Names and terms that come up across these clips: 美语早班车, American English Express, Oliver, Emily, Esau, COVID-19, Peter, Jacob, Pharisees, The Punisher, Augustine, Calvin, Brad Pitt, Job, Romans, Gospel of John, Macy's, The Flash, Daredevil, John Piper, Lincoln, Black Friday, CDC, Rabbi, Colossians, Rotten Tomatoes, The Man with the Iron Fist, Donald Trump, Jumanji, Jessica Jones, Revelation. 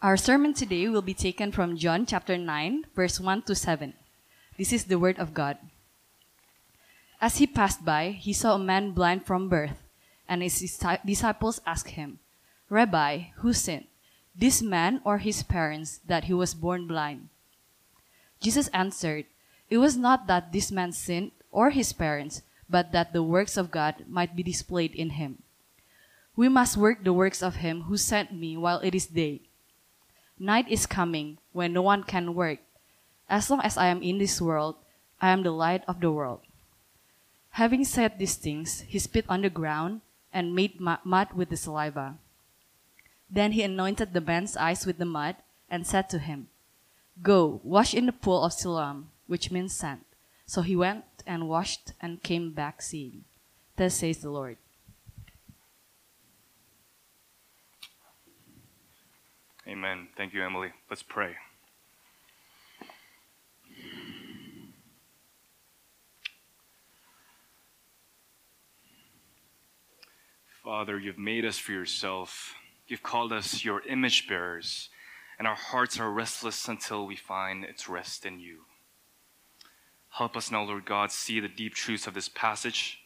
Our sermon today will be taken from John chapter 9, verse 1 to 7. This is the word of God. As he passed by, he saw a man blind from birth, and his disciples asked him, "Rabbi, who sinned, this man or his parents, that he was born blind?" Jesus answered, "It was not that this man sinned or his parents, but that the works of God might be displayed in him. We must work the works of him who sent me while it is day. Night is coming when no one can work. As long as I am in this world, I am the light of the world." Having said these things, he spit on the ground and made mud with the saliva. Then he anointed the man's eyes with the mud and said to him, "Go, wash in the pool of Siloam," which means sand. So he went and washed and came back seeing. Thus says the Lord. Amen. Thank you, Emily. Let's pray. Father, you've made us for yourself. You've called us your image bearers, and our hearts are restless until we find its rest in you. Help us now, Lord God, see the deep truths of this passage.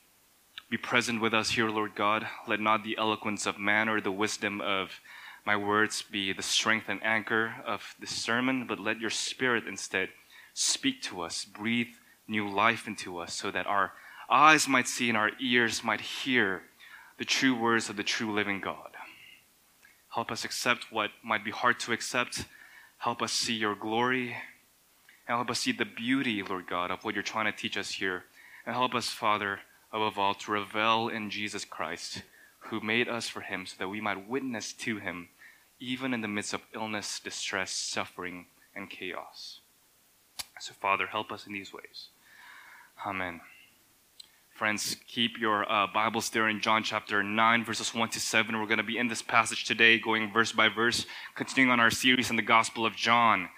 Be present with us here, Lord God. Let not the eloquence of man or the wisdom of my words be the strength and anchor of this sermon, but let your Spirit instead speak to us, breathe new life into us, so that our eyes might see and our ears might hear the true words of the true living God. Help us accept what might be hard to accept. Help us see your glory. And help us see the beauty, Lord God, of what you're trying to teach us here. And help us, Father, above all, to revel in Jesus Christ, who made us for him so that we might witness to him, even in the midst of illness, distress, suffering, and chaos. So, Father, help us in these ways. Amen. Friends, keep your Bibles there in John chapter 9, verses 1 to 7. We're going to be in this passage today, going verse by verse, continuing on our series in the Gospel of John.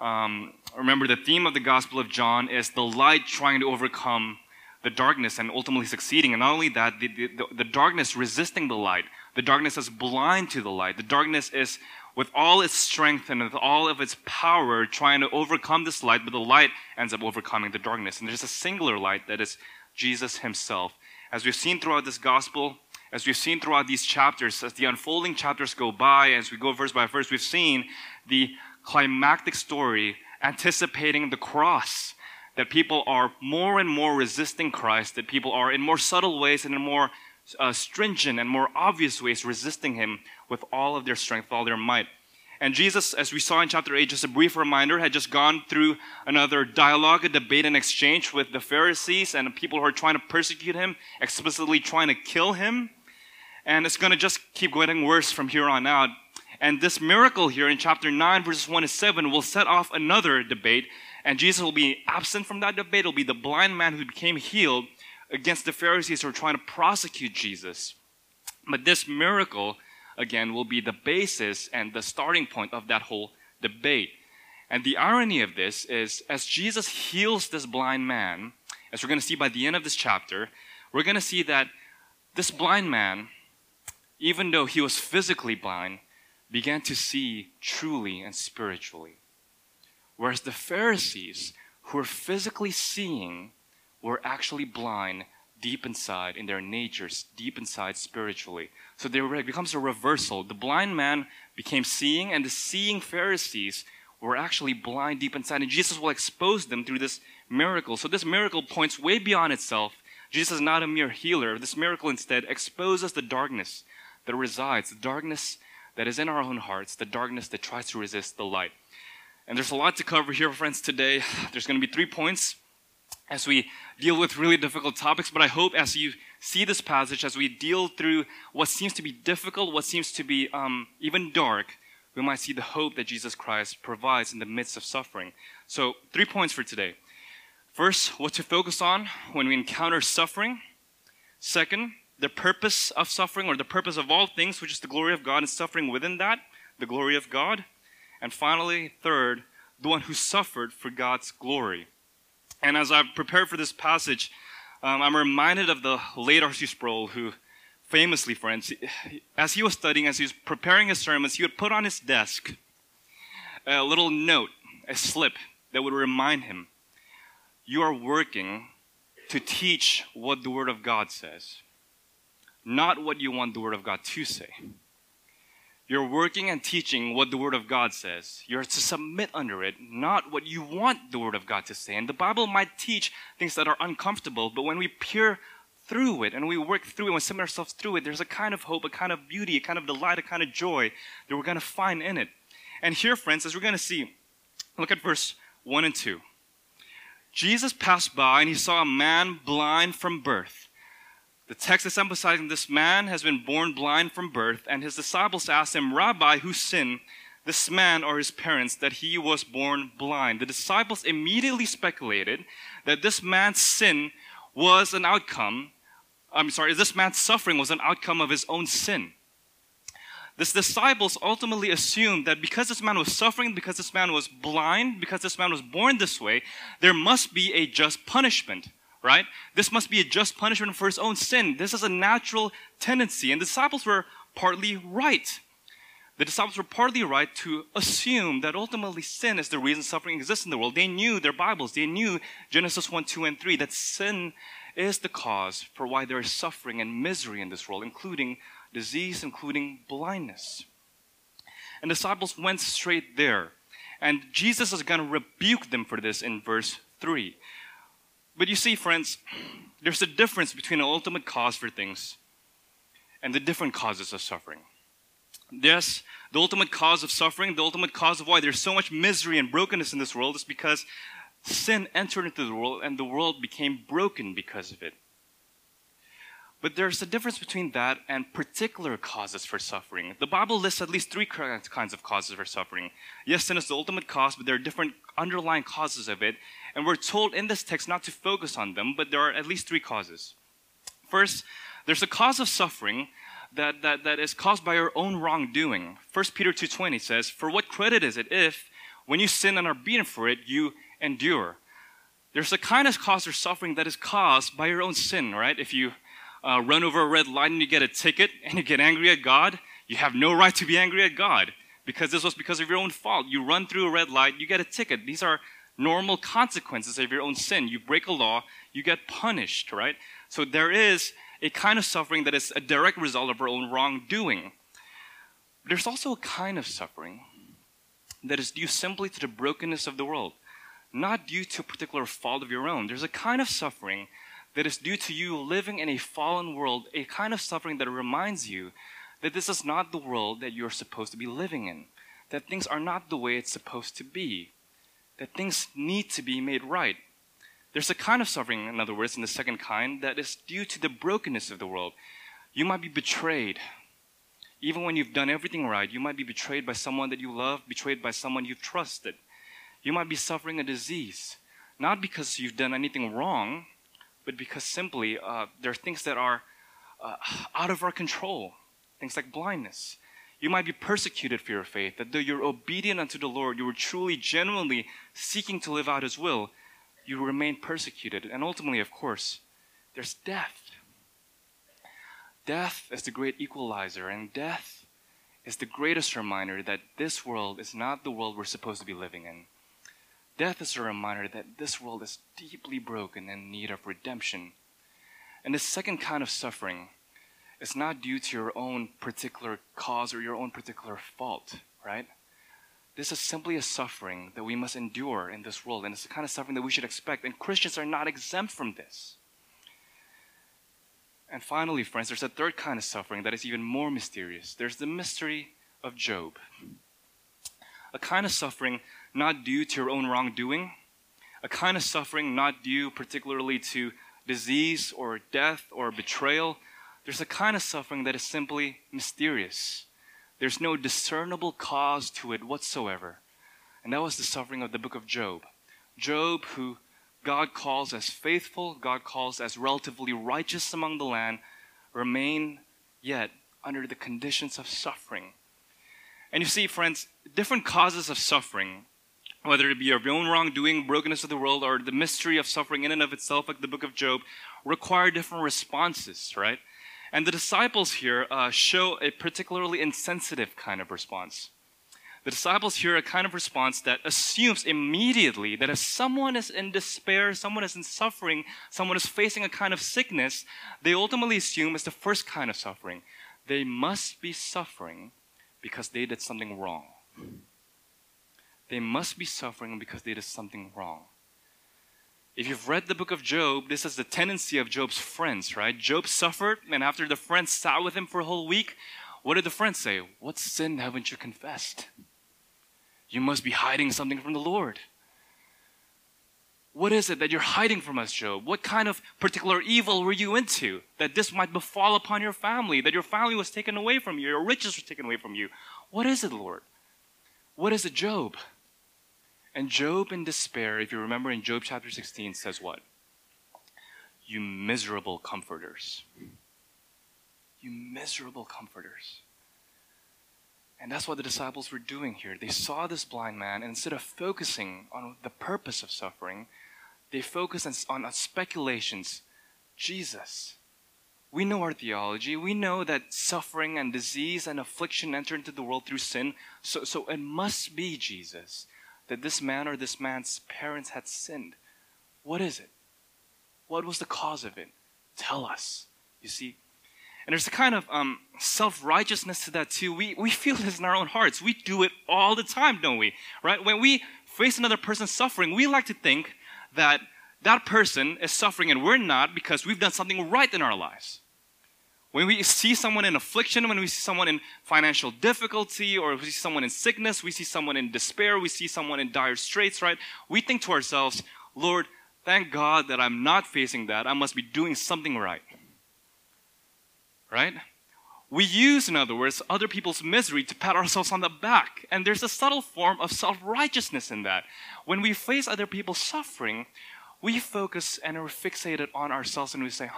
Remember, the theme of the Gospel of John is the light trying to overcome the darkness and ultimately succeeding. And not only that, the darkness resisting the light. The darkness is blind to the light. The darkness is, with all its strength and with all of its power, trying to overcome this light, but the light ends up overcoming the darkness. And there's a singular light that is Jesus himself. As we've seen throughout this gospel, as we've seen throughout these chapters, as the unfolding chapters go by, as we go verse by verse, we've seen the climactic story anticipating the cross, that people are more and more resisting Christ, that people are in more subtle ways and in more stringent and more obvious ways resisting him with all of their strength, all their might. And Jesus, as we saw in chapter 8, just a brief reminder, had just gone through another dialogue, a debate and exchange with the Pharisees and the people who are trying to persecute him, explicitly trying to kill him. And it's going to just keep getting worse from here on out. And this miracle here in chapter 9, verses 1 to 7, will set off another debate. And Jesus will be absent from that debate. It'll be the blind man who became healed against the Pharisees who are trying to prosecute Jesus. But this miracle, again, will be the basis and the starting point of that whole debate. And the irony of this is, as Jesus heals this blind man, as we're going to see by the end of this chapter, we're going to see that this blind man, even though he was physically blind, began to see truly and spiritually. Whereas the Pharisees, who were physically seeing, were actually blind deep inside in their natures, deep inside spiritually. So it becomes a reversal. The blind man became seeing, and the seeing Pharisees were actually blind deep inside. And Jesus will expose them through this miracle. So this miracle points way beyond itself. Jesus is not a mere healer. This miracle instead exposes the darkness that resides, the darkness that is in our own hearts, the darkness that tries to resist the light. And there's a lot to cover here, friends, today. There's going to be 3 points as we deal with really difficult topics, but I hope as you see this passage, as we deal through what seems to be difficult, what seems to be even dark, we might see the hope that Jesus Christ provides in the midst of suffering. So 3 points for today. First, what to focus on when we encounter suffering. Second, the purpose of suffering, or the purpose of all things, which is the glory of God, and suffering within that, the glory of God. And finally, third, the one who suffered for God's glory. And as I prepared for this passage, I'm reminded of the late R.C. Sproul, who famously, friends, as he was studying, as he was preparing his sermons, he would put on his desk a little note, a slip that would remind him, you are working to teach what the Word of God says, not what you want the Word of God to say. You're working and teaching what the Word of God says. You're to submit under it, not what you want the Word of God to say. And the Bible might teach things that are uncomfortable, but when we peer through it and we work through it, when we submit ourselves through it, there's a kind of hope, a kind of beauty, a kind of delight, a kind of joy that we're going to find in it. And here, friends, as we're going to see, look at verse 1 and 2. Jesus passed by and he saw a man blind from birth. The text is emphasizing this man has been born blind from birth, and his disciples asked him, Rabbi, who sinned, this man or his parents, that he was born blind? The disciples immediately speculated that this man's sin was an outcome, this man's suffering was an outcome of his own sin. The disciples ultimately assumed that because this man was suffering, because this man was blind, because this man was born this way, there must be a just punishment, right? This must be a just punishment for his own sin. This is a natural tendency. And the disciples were partly right. The disciples were partly right to assume that ultimately sin is the reason suffering exists in the world. They knew their Bibles. They knew Genesis 1, 2, and 3, that sin is the cause for why there is suffering and misery in this world, including disease, including blindness. And disciples went straight there. And Jesus is going to rebuke them for this in verse 3. But you see, friends, there's a difference between an ultimate cause for things and the different causes of suffering. Yes, the ultimate cause of suffering, the ultimate cause of why there's so much misery and brokenness in this world is because sin entered into the world and the world became broken because of it. But there's a difference between that and particular causes for suffering. The Bible lists at least three kinds of causes for suffering. Yes, sin is the ultimate cause, but there are different underlying causes of it. And we're told in this text not to focus on them, but there are at least three causes. First, there's a cause of suffering that is caused by your own wrongdoing. 1 Peter 2:20 says, "For what credit is it if, when you sin and are beaten for it, you endure?" There's a kind of cause for suffering that is caused by your own sin, right? If you run over a red light and you get a ticket and you get angry at God, you have no right to be angry at God because this was because of your own fault. You run through a red light, you get a ticket. These are normal consequences of your own sin. You break a law, you get punished, right? So there is a kind of suffering that is a direct result of our own wrongdoing. There's also a kind of suffering that is due simply to the brokenness of the world, not due to a particular fault of your own. There's a kind of suffering that is due to you living in a fallen world, a kind of suffering that reminds you that this is not the world that you're supposed to be living in, that things are not the way it's supposed to be, that things need to be made right. There's a kind of suffering, in other words, in the second kind, that is due to the brokenness of the world. You might be betrayed. Even when you've done everything right, you might be betrayed by someone that you love, betrayed by someone you've trusted. You might be suffering a disease, not because you've done anything wrong, but because simply there are things that are out of our control, things like blindness. You might be persecuted for your faith, that though you're obedient unto the Lord, you were truly, genuinely seeking to live out His will, you remain persecuted. And ultimately, of course, there's death. Death is the great equalizer, and death is the greatest reminder that this world is not the world we're supposed to be living in. Death is a reminder that this world is deeply broken and in need of redemption. And the second kind of suffering is not due to your own particular cause or your own particular fault, right? This is simply a suffering that we must endure in this world, and it's the kind of suffering that we should expect, and Christians are not exempt from this. And finally, friends, there's a third kind of suffering that is even more mysterious. There's the mystery of Job. A kind of suffering not due to your own wrongdoing, a kind of suffering not due particularly to disease or death or betrayal. There's a kind of suffering that is simply mysterious. There's no discernible cause to it whatsoever. And that was the suffering of the book of Job. Job, who God calls as faithful, God calls as relatively righteous among the land, remained yet under the conditions of suffering. And you see, friends, different causes of suffering, whether it be your own wrongdoing, brokenness of the world, or the mystery of suffering in and of itself, like the book of Job, require different responses, right? And the disciples here show a particularly insensitive kind of response. The disciples hear a kind of response that assumes immediately that if someone is in despair, someone is in suffering, someone is facing a kind of sickness, they ultimately assume it's the first kind of suffering. They must be suffering because they did something wrong. They must be suffering because they did something wrong. If you've read the book of Job, this is the tendency of Job's friends, right? Job suffered, and after the friends sat with him for a whole week, what did the friends say? What sin haven't you confessed? You must be hiding something from the Lord. What is it that you're hiding from us, Job? What kind of particular evil were you into that this might befall upon your family, that your family was taken away from you, your riches were taken away from you? What is it, Lord? What is it, Job? And Job in despair, if you remember in Job chapter 16, says what? You miserable comforters. You miserable comforters. And that's what the disciples were doing here. They saw this blind man, and instead of focusing on the purpose of suffering, they focused on speculations. Jesus. We know our theology. We know that suffering and disease and affliction enter into the world through sin. So it must be Jesus that this man or this man's parents had sinned. What is it? What was the cause of it? Tell us. You see? And there's a kind of self-righteousness to that too. We feel this in our own hearts. We do it all the time, don't we? Right? When we face another person's suffering, we like to think that that person is suffering and we're not because we've done something right in our lives. When we see someone in affliction, when we see someone in financial difficulty, or we see someone in sickness, we see someone in despair, we see someone in dire straits, right? We think to ourselves, Lord, thank God that I'm not facing that. I must be doing something right. Right? We use, in other words, other people's misery to pat ourselves on the back. And there's a subtle form of self-righteousness in that. When we face other people's suffering, we focus and are fixated on ourselves and we say,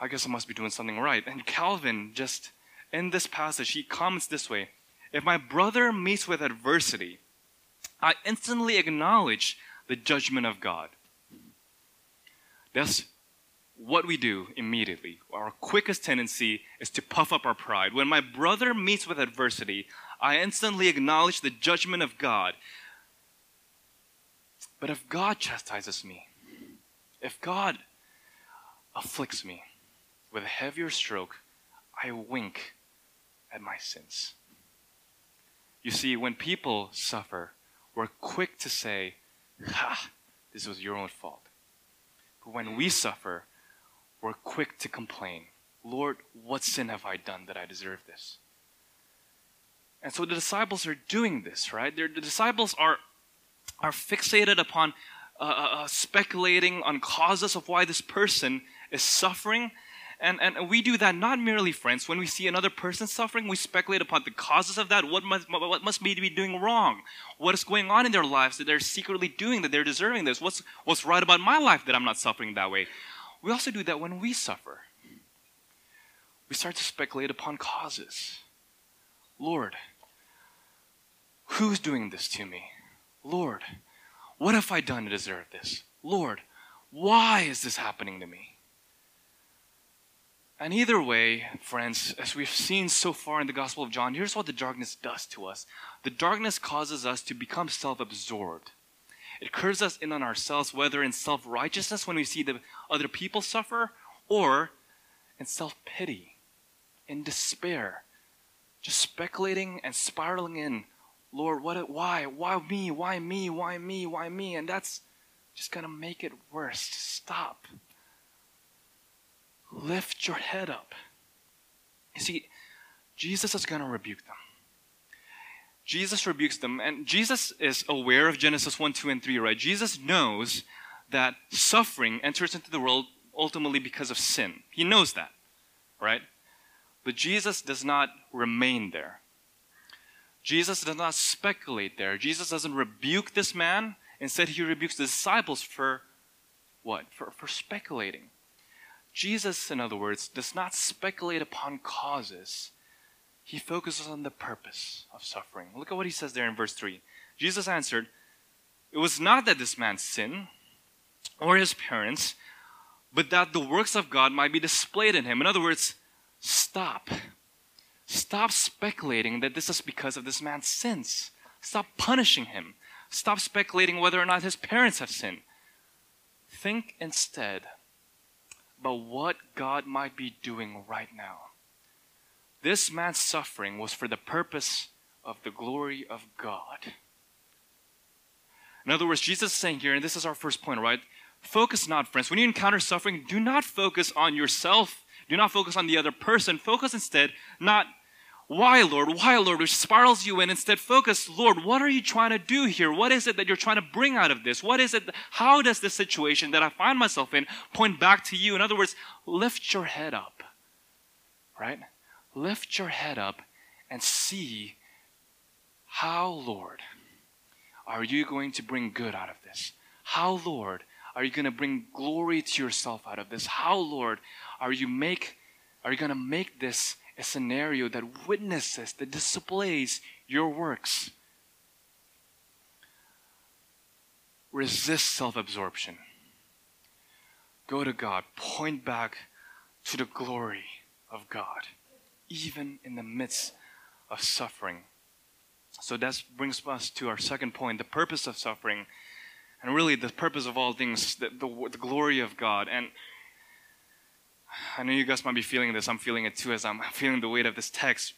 I guess I must be doing something right. And Calvin, just in this passage, he comments this way: if my brother meets with adversity, I instantly acknowledge the judgment of God. That's what we do immediately. Our quickest tendency is to puff up our pride. When my brother meets with adversity, I instantly acknowledge the judgment of God. But if God chastises me, if God afflicts me with a heavier stroke, I wink at my sins. You see, when people suffer, we're quick to say, this was your own fault. But when we suffer, we're quick to complain. Lord, what sin have I done that I deserve this? And so the disciples are doing this, right? The disciples are fixated upon speculating on causes of why this person is suffering. And we do that not merely, friends. When we see another person suffering, we speculate upon the causes of that. What must we be doing wrong? What is going on in their lives that they're secretly doing, that they're deserving this? What's right about my life that I'm not suffering that way? We also do that when we suffer. We start to speculate upon causes. Lord, who's doing this to me? Lord, what have I done to deserve this? Lord, why is this happening to me? And either way, friends, as we've seen so far in the Gospel of John, here's what the darkness does to us. The darkness causes us to become self-absorbed. It curves us in on ourselves, whether in self-righteousness when we see the other people suffer, or in self-pity, in despair, just speculating and spiraling in. Lord, why me? Why me? Why me? Why me? And that's just going to make it worse. Stop. Lift your head up. You see, Jesus is going to rebuke them. Jesus rebukes them, and Jesus is aware of Genesis 1, 2, and 3, right? Jesus knows that suffering enters into the world ultimately because of sin. He knows that, right? But Jesus does not remain there. Jesus does not speculate there. Jesus doesn't rebuke this man. Instead, he rebukes the disciples for what? For speculating. Jesus, in other words, does not speculate upon causes. He focuses on the purpose of suffering. Look at what he says there in verse 3. Jesus answered, "It was not that this man sinned or his parents, but that the works of God might be displayed in him." In other words, stop. Stop speculating that this is because of this man's sins. Stop punishing him. Stop speculating whether or not his parents have sinned. Think instead about what God might be doing right now. This man's suffering was for the purpose of the glory of God. In other words, Jesus is saying here, and this is our first point, right? Focus not, friends. When you encounter suffering, do not focus on yourself. Do not focus on the other person. Focus instead, not why, Lord, which spirals you in. Instead, focus, Lord, what are you trying to do here? What is it that you're trying to bring out of this? What is it? How does this situation that I find myself in point back to you? In other words, lift your head up, right? Lift your head up and see how, Lord, are you going to bring good out of this? How, Lord, are you going to bring glory to yourself out of this? How, Lord, are you going to make this a scenario that witnesses, that displays your works? Resist self-absorption. Go to God. Point back to the glory of God, even in the midst of suffering. So that brings us to our second point, the purpose of suffering, and really the purpose of all things, the glory of God. And I know you guys might be feeling this. I'm feeling it too as I'm feeling the weight of this text.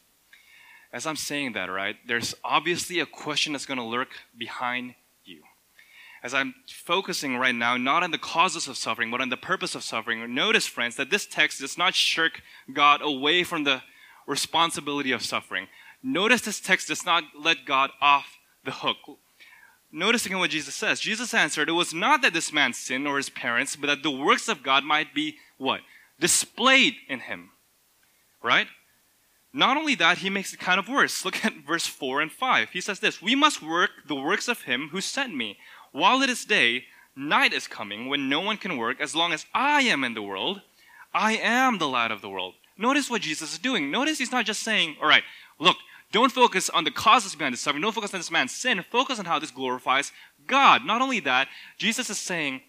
As I'm saying that, right, there's obviously a question that's going to lurk behind you. As I'm focusing right now, not on the causes of suffering, but on the purpose of suffering, notice, friends, that this text does not shirk God away from the responsibility of suffering. Notice this text does not let God off the hook. Notice again what Jesus says. Jesus answered, it was not that this man sinned or his parents, but that the works of God might be what? Displayed in him, right? Not only that, he makes it kind of worse. Look at verse 4 and 5. He says this, we must work the works of him who sent me. While it is day, night is coming when no one can work. As long as I am in the world, I am the light of the world. Notice what Jesus is doing. Notice he's not just saying, all right, look, don't focus on the causes behind this suffering. Don't focus on this man's sin. Focus on how this glorifies God. Not only that, Jesus is saying,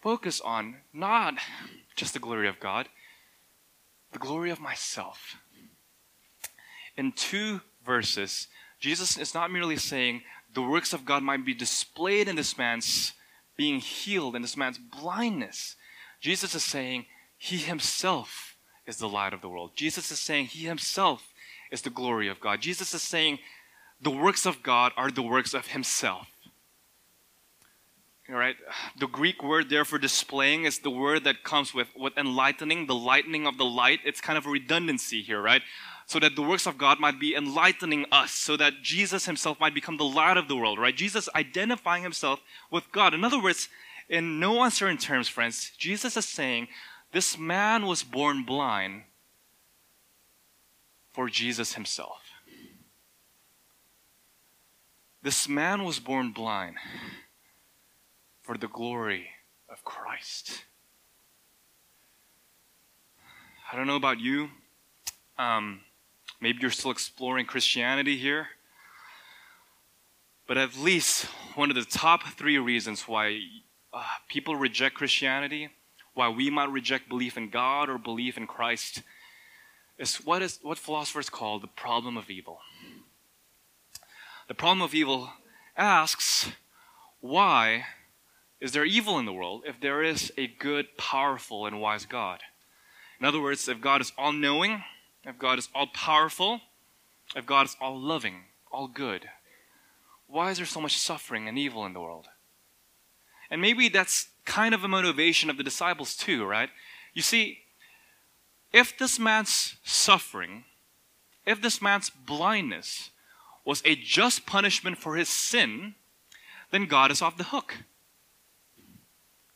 focus on not just the glory of God, the glory of myself. In 2 verses, Jesus is not merely saying the works of God might be displayed in this man's being healed, in this man's blindness. Jesus is saying he himself is the light of the world. Jesus is saying he himself is the glory of God. Jesus is saying the works of God are the works of himself. All right? The Greek word there for displaying is the word that comes with enlightening, the lightening of the light. It's kind of a redundancy here, right? So that the works of God might be enlightening us, so that Jesus himself might become the light of the world, right? Jesus identifying himself with God. In other words, in no uncertain terms, friends, Jesus is saying this man was born blind for Jesus himself. This man was born blind for the glory of Christ. I don't know about you. Maybe you're still exploring Christianity here. But at least one of the top 3 reasons why people reject Christianity, why we might reject belief in God or belief in Christ, is what philosophers call the problem of evil. The problem of evil asks, why is there evil in the world if there is a good, powerful, and wise God? In other words, if God is all-knowing, if God is all-powerful, if God is all-loving, all-good, why is there so much suffering and evil in the world? And maybe that's kind of a motivation of the disciples too, right? You see, if this man's suffering, if this man's blindness was a just punishment for his sin, then God is off the hook.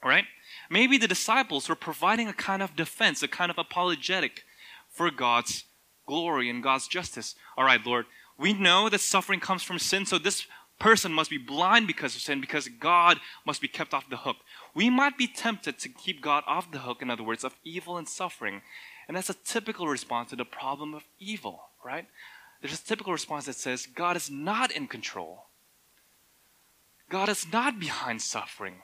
Right? Maybe the disciples were providing a kind of defense, a kind of apologetic for God's glory and God's justice. All right, Lord, we know that suffering comes from sin, so this person must be blind because of sin, because God must be kept off the hook. We might be tempted to keep God off the hook, in other words, of evil and suffering. And that's a typical response to the problem of evil, right? There's a typical response that says God is not in control. God is not behind suffering.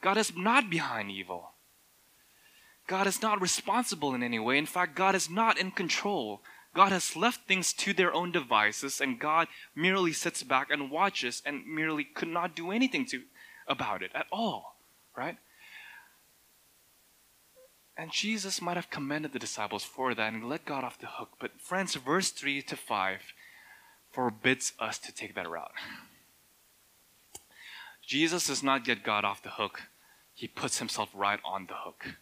God is not behind evil. God is not responsible in any way. In fact, God is not in control. God has left things to their own devices, and God merely sits back and watches and merely could not do anything about it at all, right? And Jesus might have commended the disciples for that and let God off the hook. But friends, verse 3 to 5 forbids us to take that route. Jesus does not get God off the hook. He puts himself right on the hook.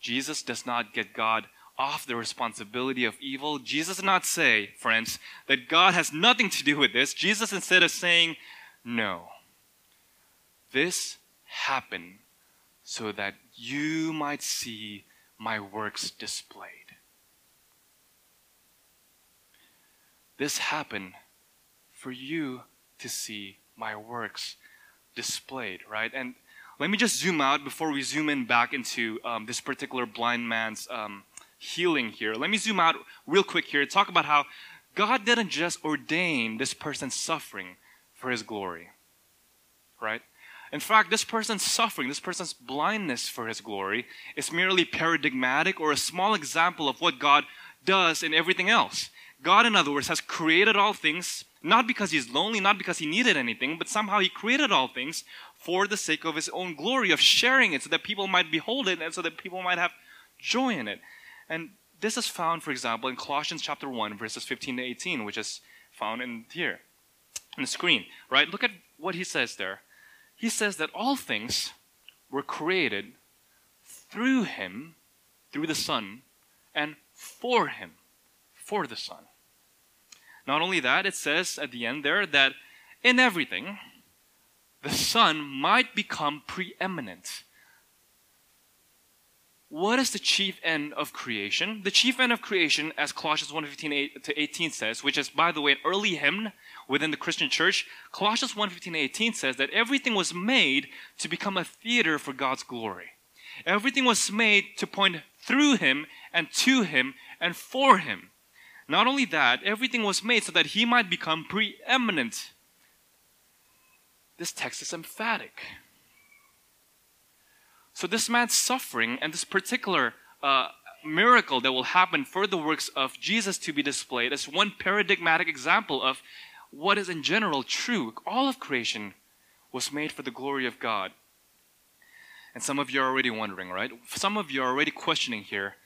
Jesus does not get God off the responsibility of evil. Jesus did not say, friends, that God has nothing to do with this. Jesus, instead of saying, no, this happened so that you might see my works displayed. This happened for you to see my works displayed, right? And let me just zoom out before we zoom in back into this particular blind man's healing here. Let me zoom out real quick here. Talk about how God didn't just ordain this person's suffering for his glory, right? In fact, this person's suffering, this person's blindness for his glory is merely paradigmatic or a small example of what God does in everything else. God, in other words, has created all things, not because he's lonely, not because he needed anything, but somehow he created all things for the sake of his own glory, of sharing it so that people might behold it and so that people might have joy in it. And this is found, for example, in Colossians chapter 1, verses 15 to 18, which is found in here, on the screen, right? Look at what he says there. He says that all things were created through him, through the Son, and for him, for the Son. Not only that, it says at the end there that in everything, the Son might become preeminent. What is the chief end of creation? The chief end of creation, as Colossians 1:15 to 18 says, which is, by the way, an early hymn within the Christian church, Colossians 1:15 to 18 says that everything was made to become a theater for God's glory. Everything was made to point through him and to him and for him. Not only that, everything was made so that he might become preeminent. This text is emphatic. So this man's suffering and this particular miracle that will happen for the works of Jesus to be displayed is one paradigmatic example of what is in general true. All of creation was made for the glory of God. And some of you are already wondering, right? Some of you are already questioning here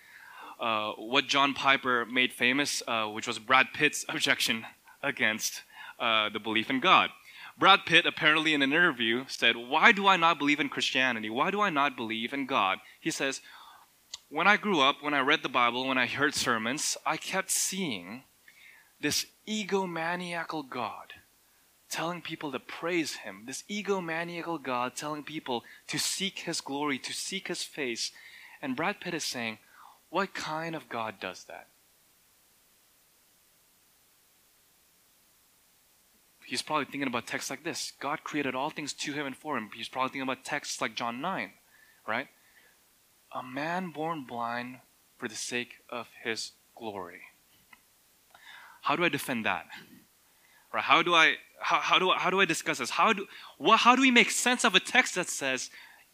what John Piper made famous, which was Brad Pitt's objection against the belief in God. Brad Pitt, apparently in an interview, said, "Why do I not believe in Christianity? Why do I not believe in God?" He says, "When I grew up, when I read the Bible, when I heard sermons, I kept seeing this egomaniacal God telling people to praise him, this egomaniacal God telling people to seek his glory, to seek his face." And Brad Pitt is saying, what kind of God does that? He's probably thinking about texts like this. God created all things to him and for him. He's probably thinking about texts like John 9, right? A man born blind for the sake of his glory. How do I defend that? Right? How do I discuss this? How do we make sense of a text that says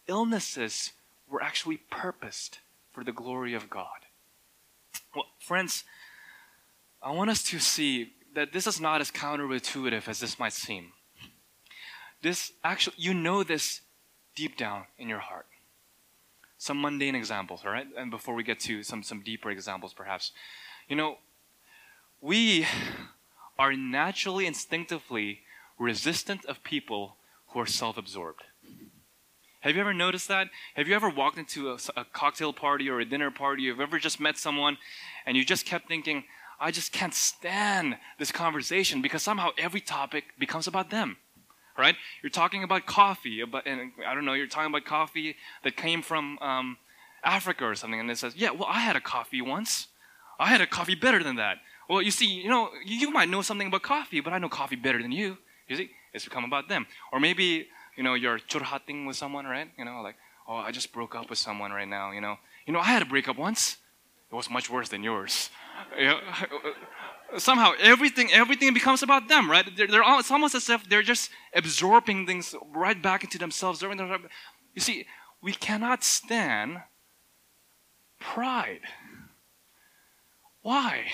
illnesses were actually purposed for the glory of God? Well, friends, I want us to see that this is not as counterintuitive as this might seem. This actually, you know this deep down in your heart. Some mundane examples, all right? And before we get to some deeper examples, perhaps. You know, we are naturally, instinctively resistant of people who are self-absorbed. Have you ever noticed that? Have you ever walked into a cocktail party or a dinner party? Have you ever just met someone and you just kept thinking, I just can't stand this conversation because somehow every topic becomes about them, right? You're talking about coffee, you're talking about coffee that came from Africa or something, and it says, yeah, well, I had a coffee once. I had a coffee better than that. Well, you see, you know, you might know something about coffee, but I know coffee better than you. You see, it's become about them. Or maybe, you know, you're churhating with someone, right? You know, like, oh, I just broke up with someone right now, you know. You know, I had a breakup once. It was much worse than yours. You know, somehow everything becomes about them, right? It's almost as if they're just absorbing things right back into themselves. You see, we cannot stand Pride. Why?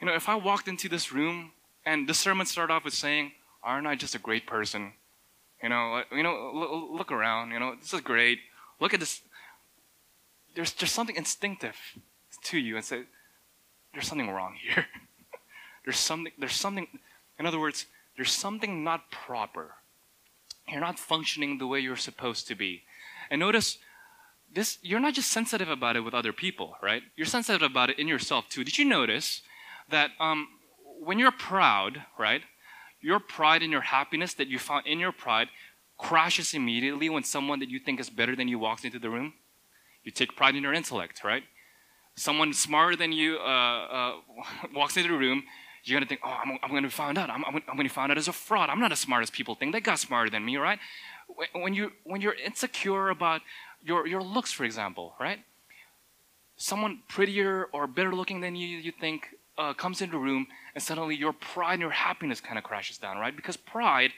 You know, if I walked into this room and the sermon started off with saying, aren't I just a great person? You know, look around, you know, this is great. Look at this. There's just something instinctive to you and say, there's something wrong here. there's something, in other words, there's something not proper. You're not functioning the way you're supposed to be. And notice, this, you're not just sensitive about it with other people, right? You're sensitive about it in yourself too. Did you notice that when you're proud, right, your pride and your happiness that you found in your pride crashes immediately when someone that you think is better than you walks into the room? You take pride in your intellect, right? Someone smarter than you walks into the room, you're going to think, oh, I'm going to be found out. I'm going to be found out as a fraud. I'm not as smart as people think. They got smarter than me, right? When you're insecure about your looks, for example, right? Someone prettier or better looking than you think comes into the room, and suddenly your pride and your happiness kind of crashes down, right? Because pride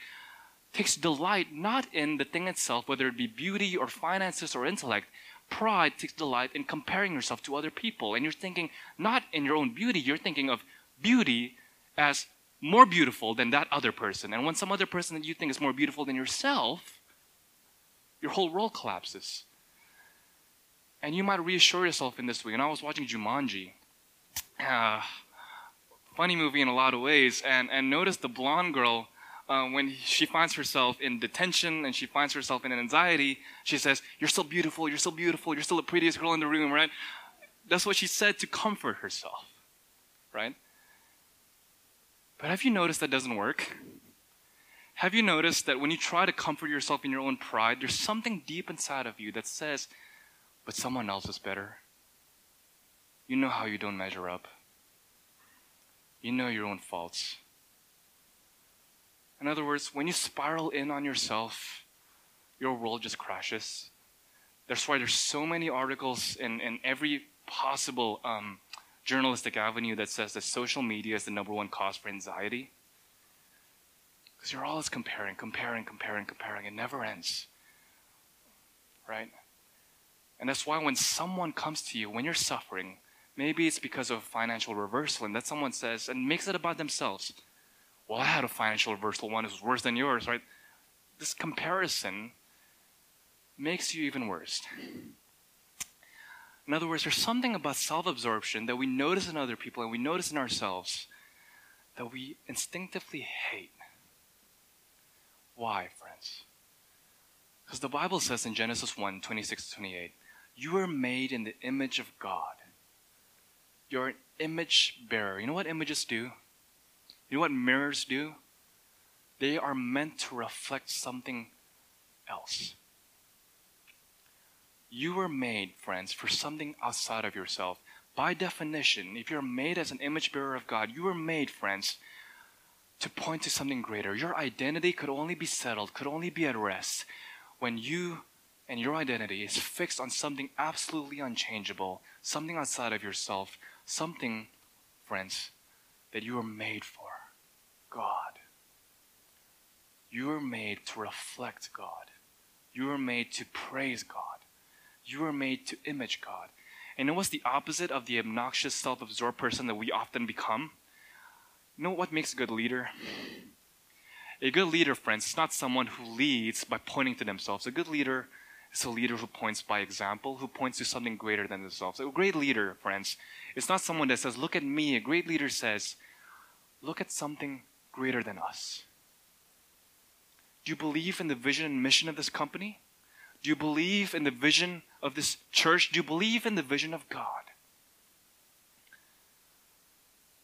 takes delight not in the thing itself, whether it be beauty or finances or intellect. Pride takes delight in comparing yourself to other people, and you're thinking not in your own beauty, you're thinking of beauty as more beautiful than that other person. And when some other person that you think is more beautiful than yourself, your whole world collapses. And you might reassure yourself in this way. And I was watching Jumanji, funny movie in a lot of ways, and notice the blonde girl, when she finds herself in detention and she finds herself in anxiety, she says, you're so beautiful, you're so beautiful, you're still the prettiest girl in the room, right? That's what she said to comfort herself, right? But have you noticed that doesn't work? Have you noticed that when you try to comfort yourself in your own pride, there's something deep inside of you that says, but someone else is better. You know how you don't measure up. You know your own faults. In other words, when you spiral in on yourself, your world just crashes. That's why there's so many articles in every possible journalistic avenue that says that social media is the #1 cause for anxiety. Because you're always comparing. It never ends, right? And that's why when someone comes to you, when you're suffering, maybe it's because of financial reversal, and that someone says, and makes it about themselves, well, I had a financial reversal, one is worse than yours, right? This comparison makes you even worse. In other words, there's something about self-absorption that we notice in other people and we notice in ourselves that we instinctively hate. Why, friends? Because the Bible says in Genesis 1:26-28, you are made in the image of God. You're an image bearer. You know what images do? You know what mirrors do? They are meant to reflect something else. You were made, friends, for something outside of yourself. By definition, if you're made as an image bearer of God, you were made, friends, to point to something greater. Your identity could only be settled, could only be at rest, when you and your identity is fixed on something absolutely unchangeable, something outside of yourself, something, friends, that you were made for, God. You were made to reflect God. You were made to praise God. You were made to image God. And you know what's the opposite of the obnoxious, self-absorbed person that we often become? You know what makes a good leader? A good leader, friends, is not someone who leads by pointing to themselves. A good leader is a leader who points by example, who points to something greater than themselves. A great leader, friends, is not someone that says, look at me. A great leader says, look at something greater than us. Do you believe in the vision and mission of this company? Do you believe in the vision of this church? Do you believe in the vision of God?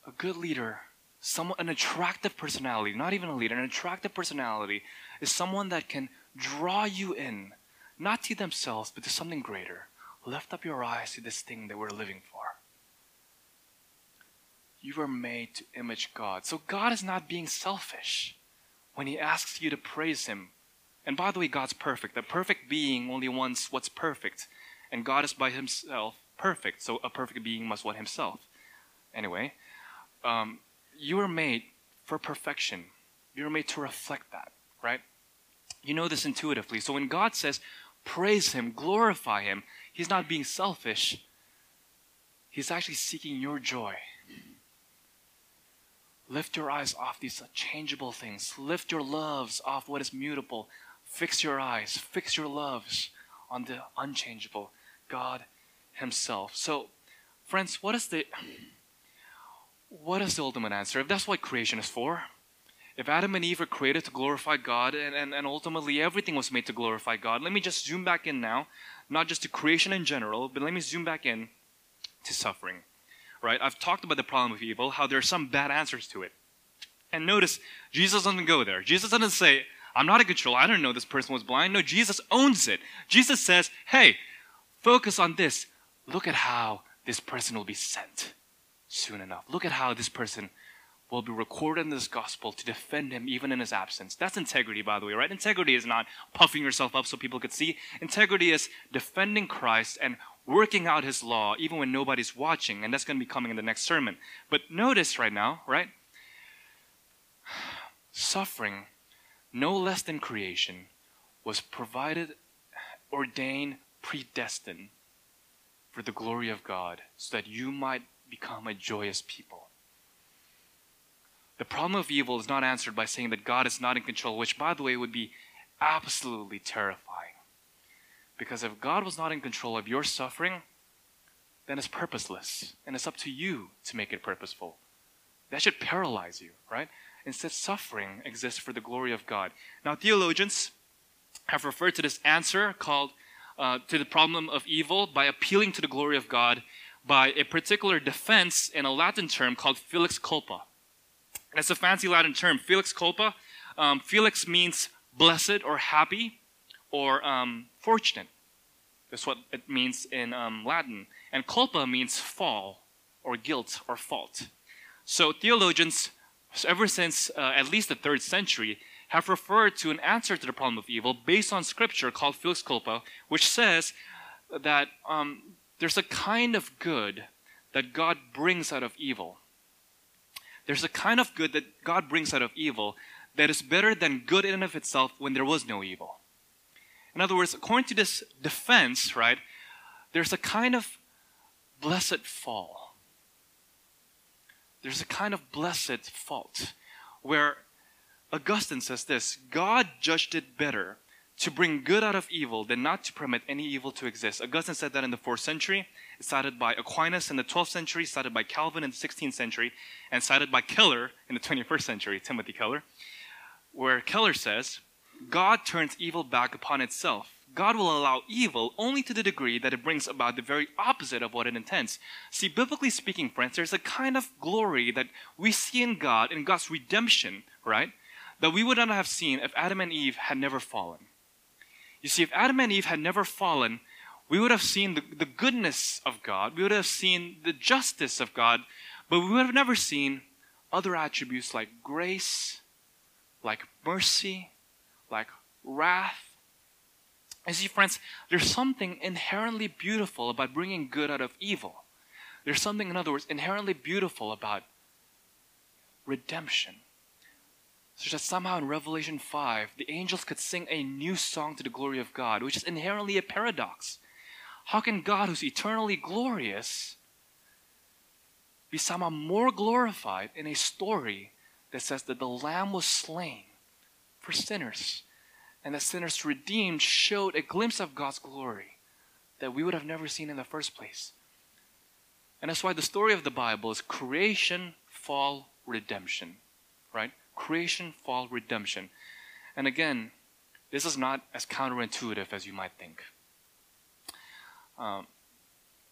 A good leader, an attractive personality, not even a leader, an attractive personality is someone that can draw you in, not to themselves, but to something greater. Lift up your eyes to this thing that we're living for. You were made to image God. So God is not being selfish when He asks you to praise Him. And by the way, God's perfect. The perfect being only wants what's perfect. And God is by Himself perfect. So a perfect being must want Himself. Anyway, you were made for perfection. You were made to reflect that, right? You know this intuitively. So when God says, Praise him, glorify him. He's not being selfish. He's actually seeking your joy. Lift your eyes off these changeable things. Lift your loves off what is mutable. Fix your eyes, fix your loves on the unchangeable, God himself. So, friends, what is the ultimate answer? If that's what creation is for, if Adam and Eve were created to glorify God and ultimately everything was made to glorify God, let me just zoom back in now, not just to creation in general, but let me zoom back in to suffering, right? I've talked about the problem of evil, how there are some bad answers to it. And notice, Jesus doesn't go there. Jesus doesn't say, I'm not in control. I don't know this person was blind. No, Jesus owns it. Jesus says, hey, focus on this. Look at how this person will be sent soon enough. Look at how this person will be recorded in this gospel to defend him even in his absence. That's integrity, by the way, right? Integrity is not puffing yourself up so people could see. Integrity is defending Christ and working out his law even when nobody's watching, and that's going to be coming in the next sermon. But notice right now, right? Suffering, no less than creation, was provided, ordained, predestined for the glory of God so that you might become a joyous people. The problem of evil is not answered by saying that God is not in control, which, by the way, would be absolutely terrifying. Because if God was not in control of your suffering, then it's purposeless, and it's up to you to make it purposeful. That should paralyze you, right? Instead, suffering exists for the glory of God. Now, theologians have referred to this answer called to the problem of evil by appealing to the glory of God by a particular defense in a Latin term called Felix Culpa. That's a fancy Latin term, Felix Culpa. Felix means blessed or happy or fortunate. That's what it means in Latin. And culpa means fall or guilt or fault. So theologians, ever since at least the 3rd century, have referred to an answer to the problem of evil based on scripture called Felix Culpa, which says that there's a kind of good that God brings out of evil. There's a kind of good that God brings out of evil that is better than good in and of itself when there was no evil. In other words, according to this defense, right, there's a kind of blessed fall. There's a kind of blessed fault where Augustine says this: God judged it better to bring good out of evil than not to permit any evil to exist. Augustine said that in the 4th century. It's cited by Aquinas in the 12th century, cited by Calvin in the 16th century, and cited by Keller in the 21st century, Timothy Keller, where Keller says, God turns evil back upon itself. God will allow evil only to the degree that it brings about the very opposite of what it intends. See, biblically speaking, friends, there's a kind of glory that we see in God, in God's redemption, right, that we would not have seen if Adam and Eve had never fallen. You see, if Adam and Eve had never fallen, we would have seen the goodness of God. We would have seen the justice of God. But we would have never seen other attributes like grace, like mercy, like wrath. You see, friends, there's something inherently beautiful about bringing good out of evil. There's something, in other words, inherently beautiful about redemption. Such that somehow in Revelation 5, the angels could sing a new song to the glory of God, which is inherently a paradox. How can God, who's eternally glorious, be somehow more glorified in a story that says that the Lamb was slain for sinners, and that sinners redeemed showed a glimpse of God's glory that we would have never seen in the first place? And that's why the story of the Bible is creation, fall, redemption, right? Creation, fall, redemption. And again, this is not as counterintuitive as you might think.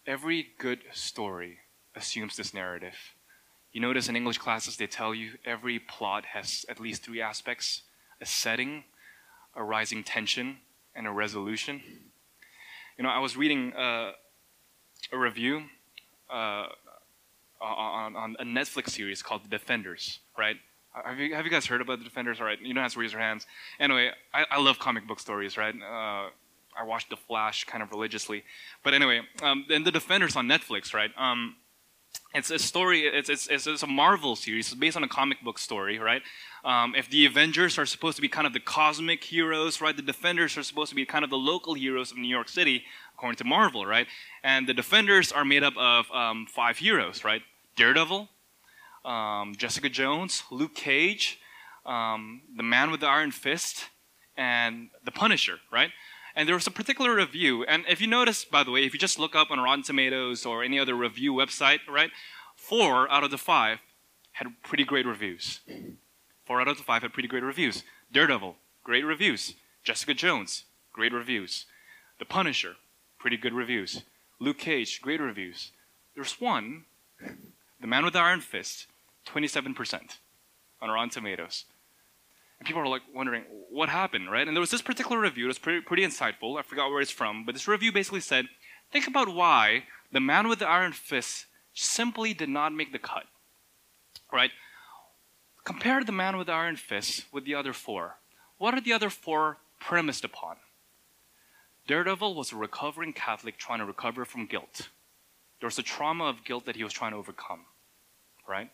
Every good story assumes this narrative. You notice in English classes, they tell you every plot has at least 3 aspects: a setting, a rising tension, and a resolution. You know, I was reading a review on a Netflix series called The Defenders, right? Have you guys heard about The Defenders? All right, you don't have to raise your hands. Anyway, I love comic book stories, right? I watched The Flash kind of religiously. But anyway, and The Defenders on Netflix, right? It's a story, it's a Marvel series. It's based on a comic book story, right? If the Avengers are supposed to be kind of the cosmic heroes, right? The Defenders are supposed to be kind of the local heroes of New York City, according to Marvel, right? And the Defenders are made up of 5 heroes, right? Daredevil, Jessica Jones, Luke Cage, The Man with the Iron Fist, and The Punisher, right? And there was a particular review, and if you notice, by the way, if you just look up on Rotten Tomatoes or any other review website, right, 4 out of the 5 had pretty great reviews. 4 out of the 5 had pretty great reviews. Daredevil, great reviews. Jessica Jones, great reviews. The Punisher, pretty good reviews. Luke Cage, great reviews. There's one, The Man with the Iron Fist, 27% on Rotten Tomatoes. And people are like wondering, what happened, right? And there was this particular review that's pretty insightful. I forgot where it's from, but this review basically said, think about why The Man with the Iron Fist simply did not make the cut, right? Compare The Man with the Iron Fist with the other 4. What are the other 4 premised upon? Daredevil was a recovering Catholic trying to recover from guilt. There was a trauma of guilt that he was trying to overcome, right?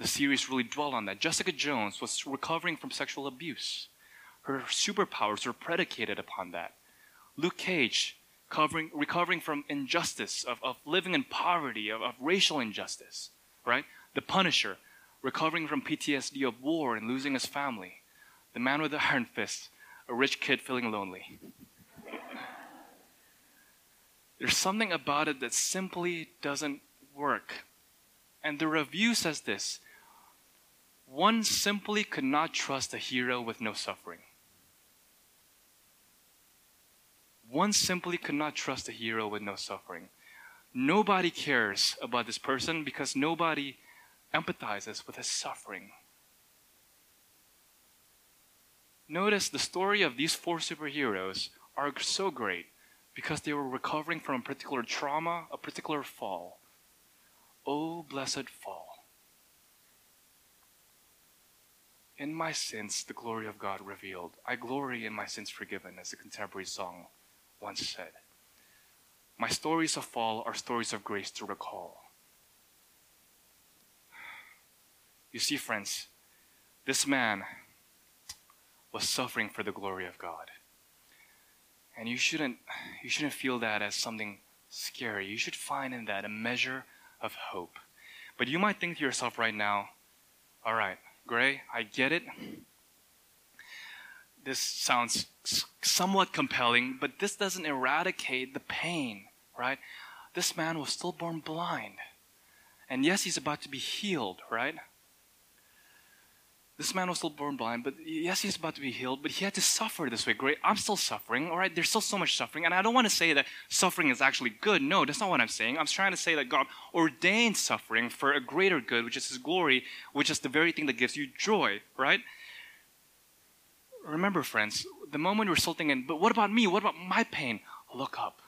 The series really dwelled on that. Jessica Jones was recovering from sexual abuse. Her superpowers were predicated upon that. Luke Cage, recovering from injustice, of living in poverty, of racial injustice, right? The Punisher, recovering from PTSD of war and losing his family. The Man with the Iron Fist, a rich kid feeling lonely. There's something about it that simply doesn't work. And the review says this, one simply could not trust a hero with no suffering. One simply could not trust a hero with no suffering. Nobody cares about this person because nobody empathizes with his suffering. Notice the story of these 4 superheroes are so great because they were recovering from a particular trauma, a particular fall. Oh, blessed fall. In my sins, the glory of God revealed. I glory in my sins forgiven, as a contemporary song once said. My stories of fall are stories of grace to recall. You see, friends, this man was suffering for the glory of God. And you shouldn't feel that as something scary. You should find in that a measure of hope. But you might think to yourself right now, all right, Gray, I get it. This sounds somewhat compelling, but this doesn't eradicate the pain, right? This man was still born blind. And yes, he's about to be healed, right? This man was still born blind, but yes, he's about to be healed, but he had to suffer this way. Great, I'm still suffering, all right? There's still so much suffering, and I don't want to say that suffering is actually good. No, that's not what I'm saying. I'm trying to say that God ordained suffering for a greater good, which is His glory, which is the very thing that gives you joy, right? Remember, friends, the moment you're still thinking, but what about me? What about my pain? Look up.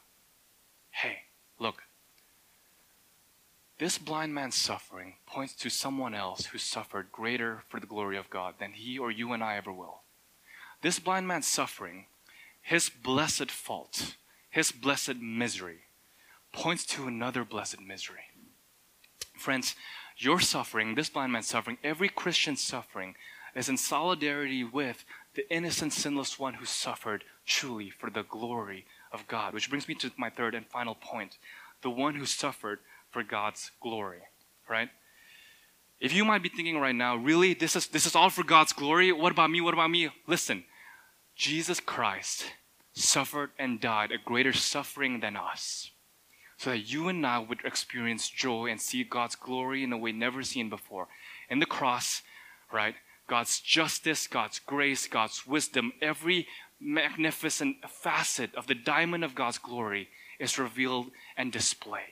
Hey, look. This blind man's suffering points to someone else who suffered greater for the glory of God than he or you and I ever will. This blind man's suffering, his blessed fault, his blessed misery, points to another blessed misery. Friends, your suffering, this blind man's suffering, every Christian's suffering is in solidarity with the innocent, sinless one who suffered truly for the glory of God. Which brings me to my third and final point. The one who suffered for God's glory, right? If you might be thinking right now, really, this is all for God's glory? What about me? What about me? Listen, Jesus Christ suffered and died a greater suffering than us so that you and I would experience joy and see God's glory in a way never seen before. In the cross, right, God's justice, God's grace, God's wisdom, every magnificent facet of the diamond of God's glory is revealed and displayed.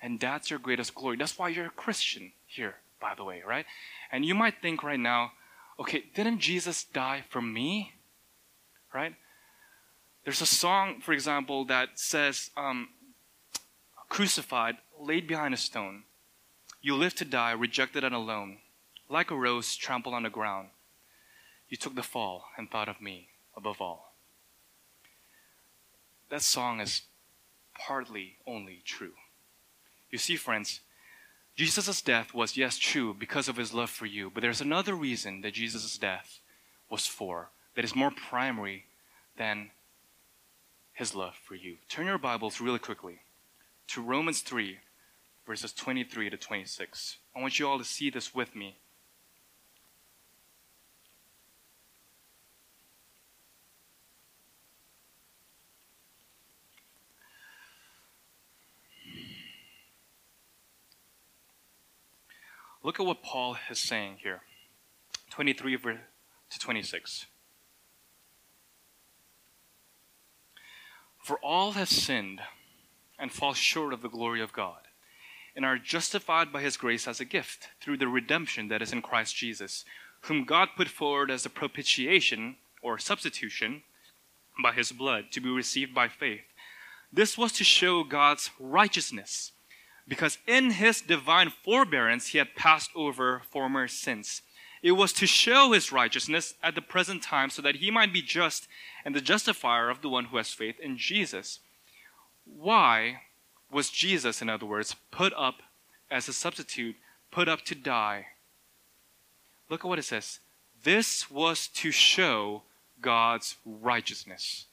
And that's your greatest glory. That's why you're a Christian here, by the way, right? And you might think right now, okay, didn't Jesus die for me, right? There's a song, for example, that says, crucified, laid behind a stone. You live to die, rejected and alone. Like a rose trampled on the ground. You took the fall and thought of me above all. That song is partly only true. You see, friends, Jesus' death was, yes, true, because of his love for you. But there's another reason that Jesus' death was for that is more primary than his love for you. Turn your Bibles really quickly to Romans 3, verses 23 to 26. I want you all to see this with me. Look at what Paul is saying here, 23 to 26. For all have sinned and fall short of the glory of God, and are justified by his grace as a gift through the redemption that is in Christ Jesus, whom God put forward as a propitiation or substitution by his blood to be received by faith. This was to show God's righteousness, because in his divine forbearance he had passed over former sins. It was to show his righteousness at the present time so that he might be just and the justifier of the one who has faith in Jesus. Why was Jesus, in other words, put up as a substitute, put up to die? Look at what it says. This was to show God's righteousness.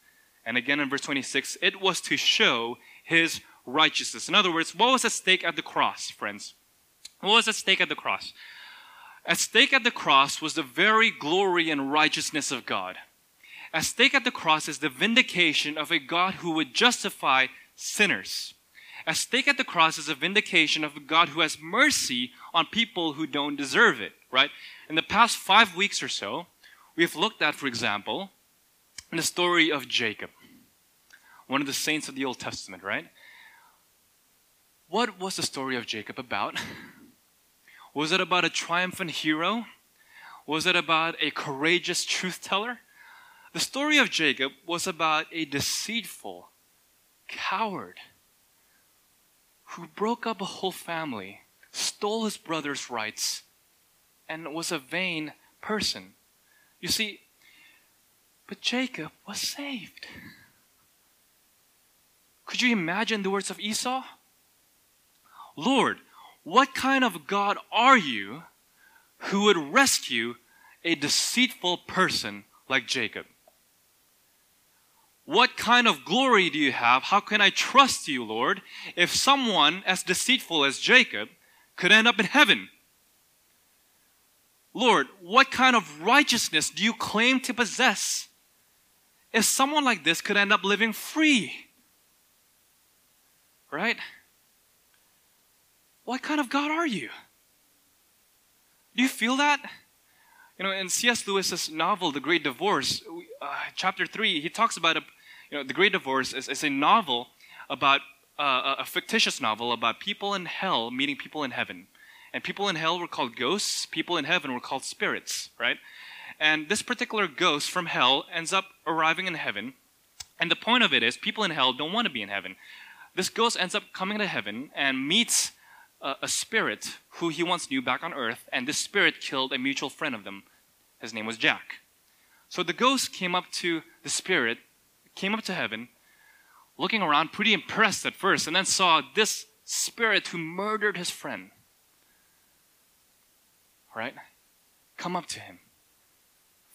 And again in verse 26, it was to show his righteousness. In other words, what was at stake at the cross, friends? What was at stake at the cross? At stake at the cross was the very glory and righteousness of God. At stake at the cross is the vindication of a God who would justify sinners. At stake at the cross is a vindication of a God who has mercy on people who don't deserve it, right? In the past 5 weeks or so, we've looked at, for example, the story of Jacob, one of the saints of the Old Testament, right? What was the story of Jacob about? Was it about a triumphant hero? Was it about a courageous truth-teller? The story of Jacob was about a deceitful coward who broke up a whole family, stole his brother's rights, and was a vain person. You see, but Jacob was saved. Could you imagine the words of Esau? Lord, what kind of God are you who would rescue a deceitful person like Jacob? What kind of glory do you have? How can I trust you, Lord, if someone as deceitful as Jacob could end up in heaven? Lord, what kind of righteousness do you claim to possess if someone like this could end up living free? Right? What kind of God are you? Do you feel that? You know, in C.S. Lewis's novel, The Great Divorce, chapter 3, he talks about, The Great Divorce is a novel about, a fictitious novel about people in hell meeting people in heaven. And people in hell were called ghosts. People in heaven were called spirits, right? And this particular ghost from hell ends up arriving in heaven. And the point of it is people in hell don't want to be in heaven. This ghost ends up coming to heaven and meets a spirit who he once knew back on earth, and this spirit killed a mutual friend of them. His name was Jack. So the ghost came up to the spirit, came up to heaven, looking around, pretty impressed at first, and then saw this spirit who murdered his friend, right, come up to him.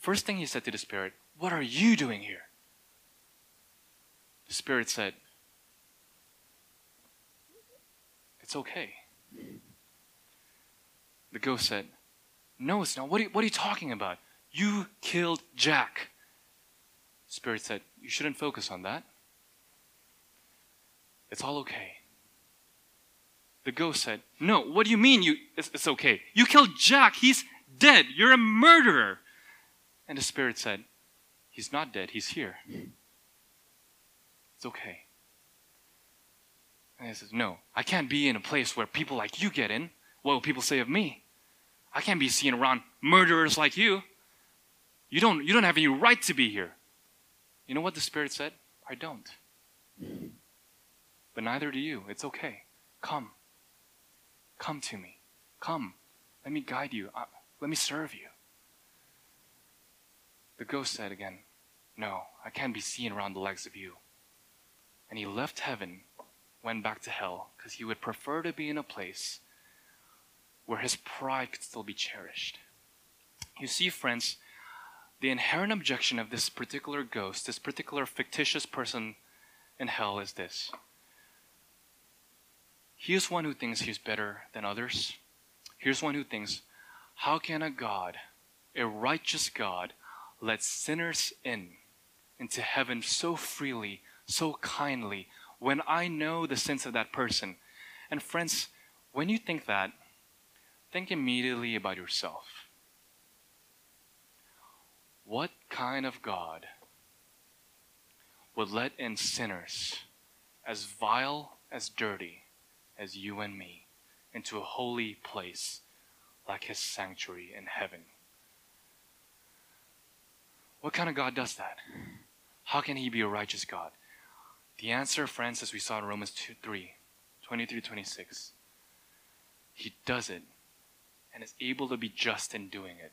First thing he said to the spirit, "What are you doing here?" The spirit said, "It's okay." The ghost said, "No, it's not. What are you talking about? You killed Jack." Spirit said, "You shouldn't focus on that. It's all okay." The ghost said, "No, what do you mean it's okay? You killed Jack. He's dead. You're a murderer." And the spirit said, "He's not dead. He's here. It's okay." And he says, "No, I can't be in a place where people like you get in. What will people say of me? I can't be seen around murderers like you. You don't have any right to be here." You know what the spirit said? "I don't. But neither do you. It's okay. Come. Come to me. Come. Let me guide you. Let me serve you." The ghost said again, "No, I can't be seen around the likes of you." And he left heaven went back to hell because he would prefer to be in a place where his pride could still be cherished. You see, friends, the inherent objection of this particular ghost, this particular fictitious person in hell is this. Here's one who thinks he's better than others. Here's one who thinks, how can a God, a righteous God, let sinners in, into heaven so freely, so kindly, when I know the sins of that person? And friends, when you think that, think immediately about yourself. What kind of God would let in sinners as vile, as dirty as you and me into a holy place like his sanctuary in heaven? What kind of God does that? How can he be a righteous God? The answer, friends, as we saw in Romans 23:23-26, he does it and is able to be just in doing it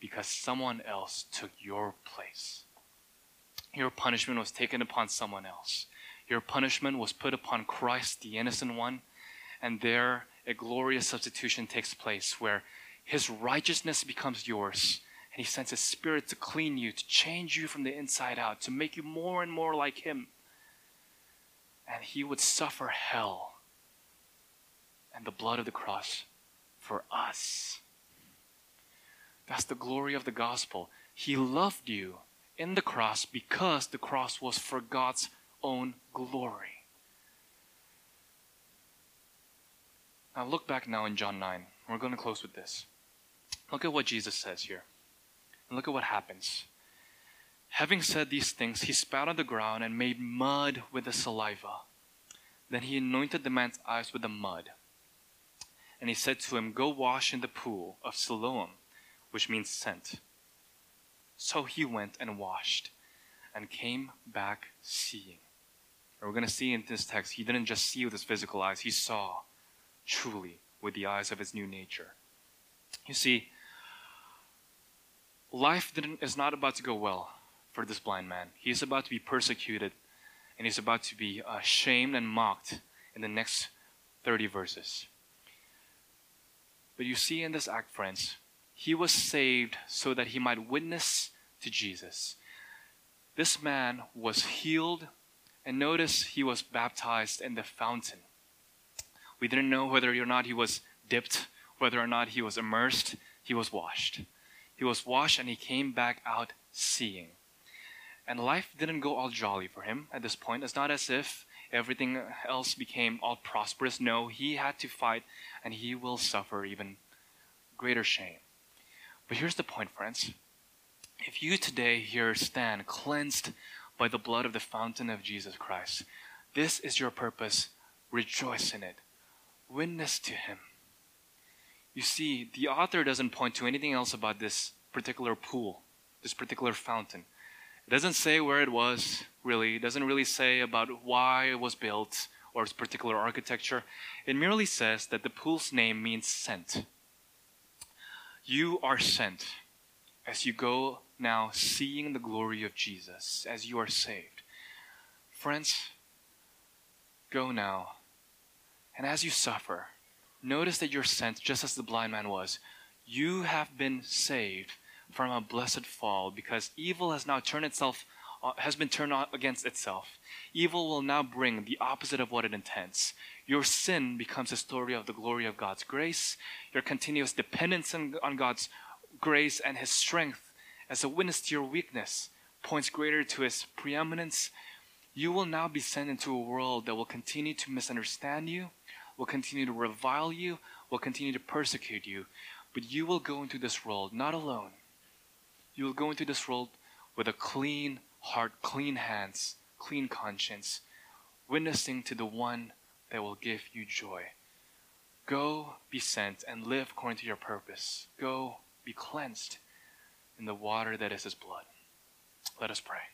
because someone else took your place. Your punishment was taken upon someone else. Your punishment was put upon Christ, the innocent one, and there a glorious substitution takes place where his righteousness becomes yours. And he sends his Spirit to clean you, to change you from the inside out, to make you more and more like him. And he would suffer hell and the blood of the cross for us. That's the glory of the gospel. He loved you in the cross because the cross was for God's own glory. Now look back now in John 9. We're going to close with this. Look at what Jesus says here. Look at what happens. Having said these things, he spat on the ground and made mud with the saliva. Then he anointed the man's eyes with the mud. And he said to him, "Go wash in the pool of Siloam," which means sent. So he went and washed and came back seeing. And we're going to see in this text, he didn't just see with his physical eyes. He saw truly with the eyes of his new nature. You see, life is not about to go well for this blind man. He's about to be persecuted and he's about to be shamed and mocked in the next 30 verses. But you see in this act, friends, he was saved so that he might witness to Jesus. This man was healed, and notice he was baptized in the fountain. We didn't know whether or not he was dipped, whether or not he was immersed, he was washed. He was washed and he came back out seeing. And life didn't go all jolly for him at this point. It's not as if everything else became all prosperous. No, he had to fight and he will suffer even greater shame. But here's the point, friends. If you today here stand cleansed by the blood of the fountain of Jesus Christ, this is your purpose. Rejoice in it. Witness to him. You see, the author doesn't point to anything else about this particular pool, this particular fountain. It doesn't say where it was, really. It doesn't really say about why it was built or its particular architecture. It merely says that the pool's name means sent. You are sent as you go now seeing the glory of Jesus, as you are saved. Friends, go now, and as you suffer, notice that you're sent just as the blind man was. You have been saved from a blessed fall because evil has now been turned against itself. Evil will now bring the opposite of what it intends. Your sin becomes a story of the glory of God's grace, your continuous dependence on God's grace and his strength as a witness to your weakness points greater to his preeminence. You will now be sent into a world that will continue to misunderstand you, will continue to revile you, will continue to persecute you. But you will go into this world not alone. You will go into this world with a clean heart, clean hands, clean conscience, witnessing to the one that will give you joy. Go be sent and live according to your purpose. Go be cleansed in the water that is his blood. Let us pray.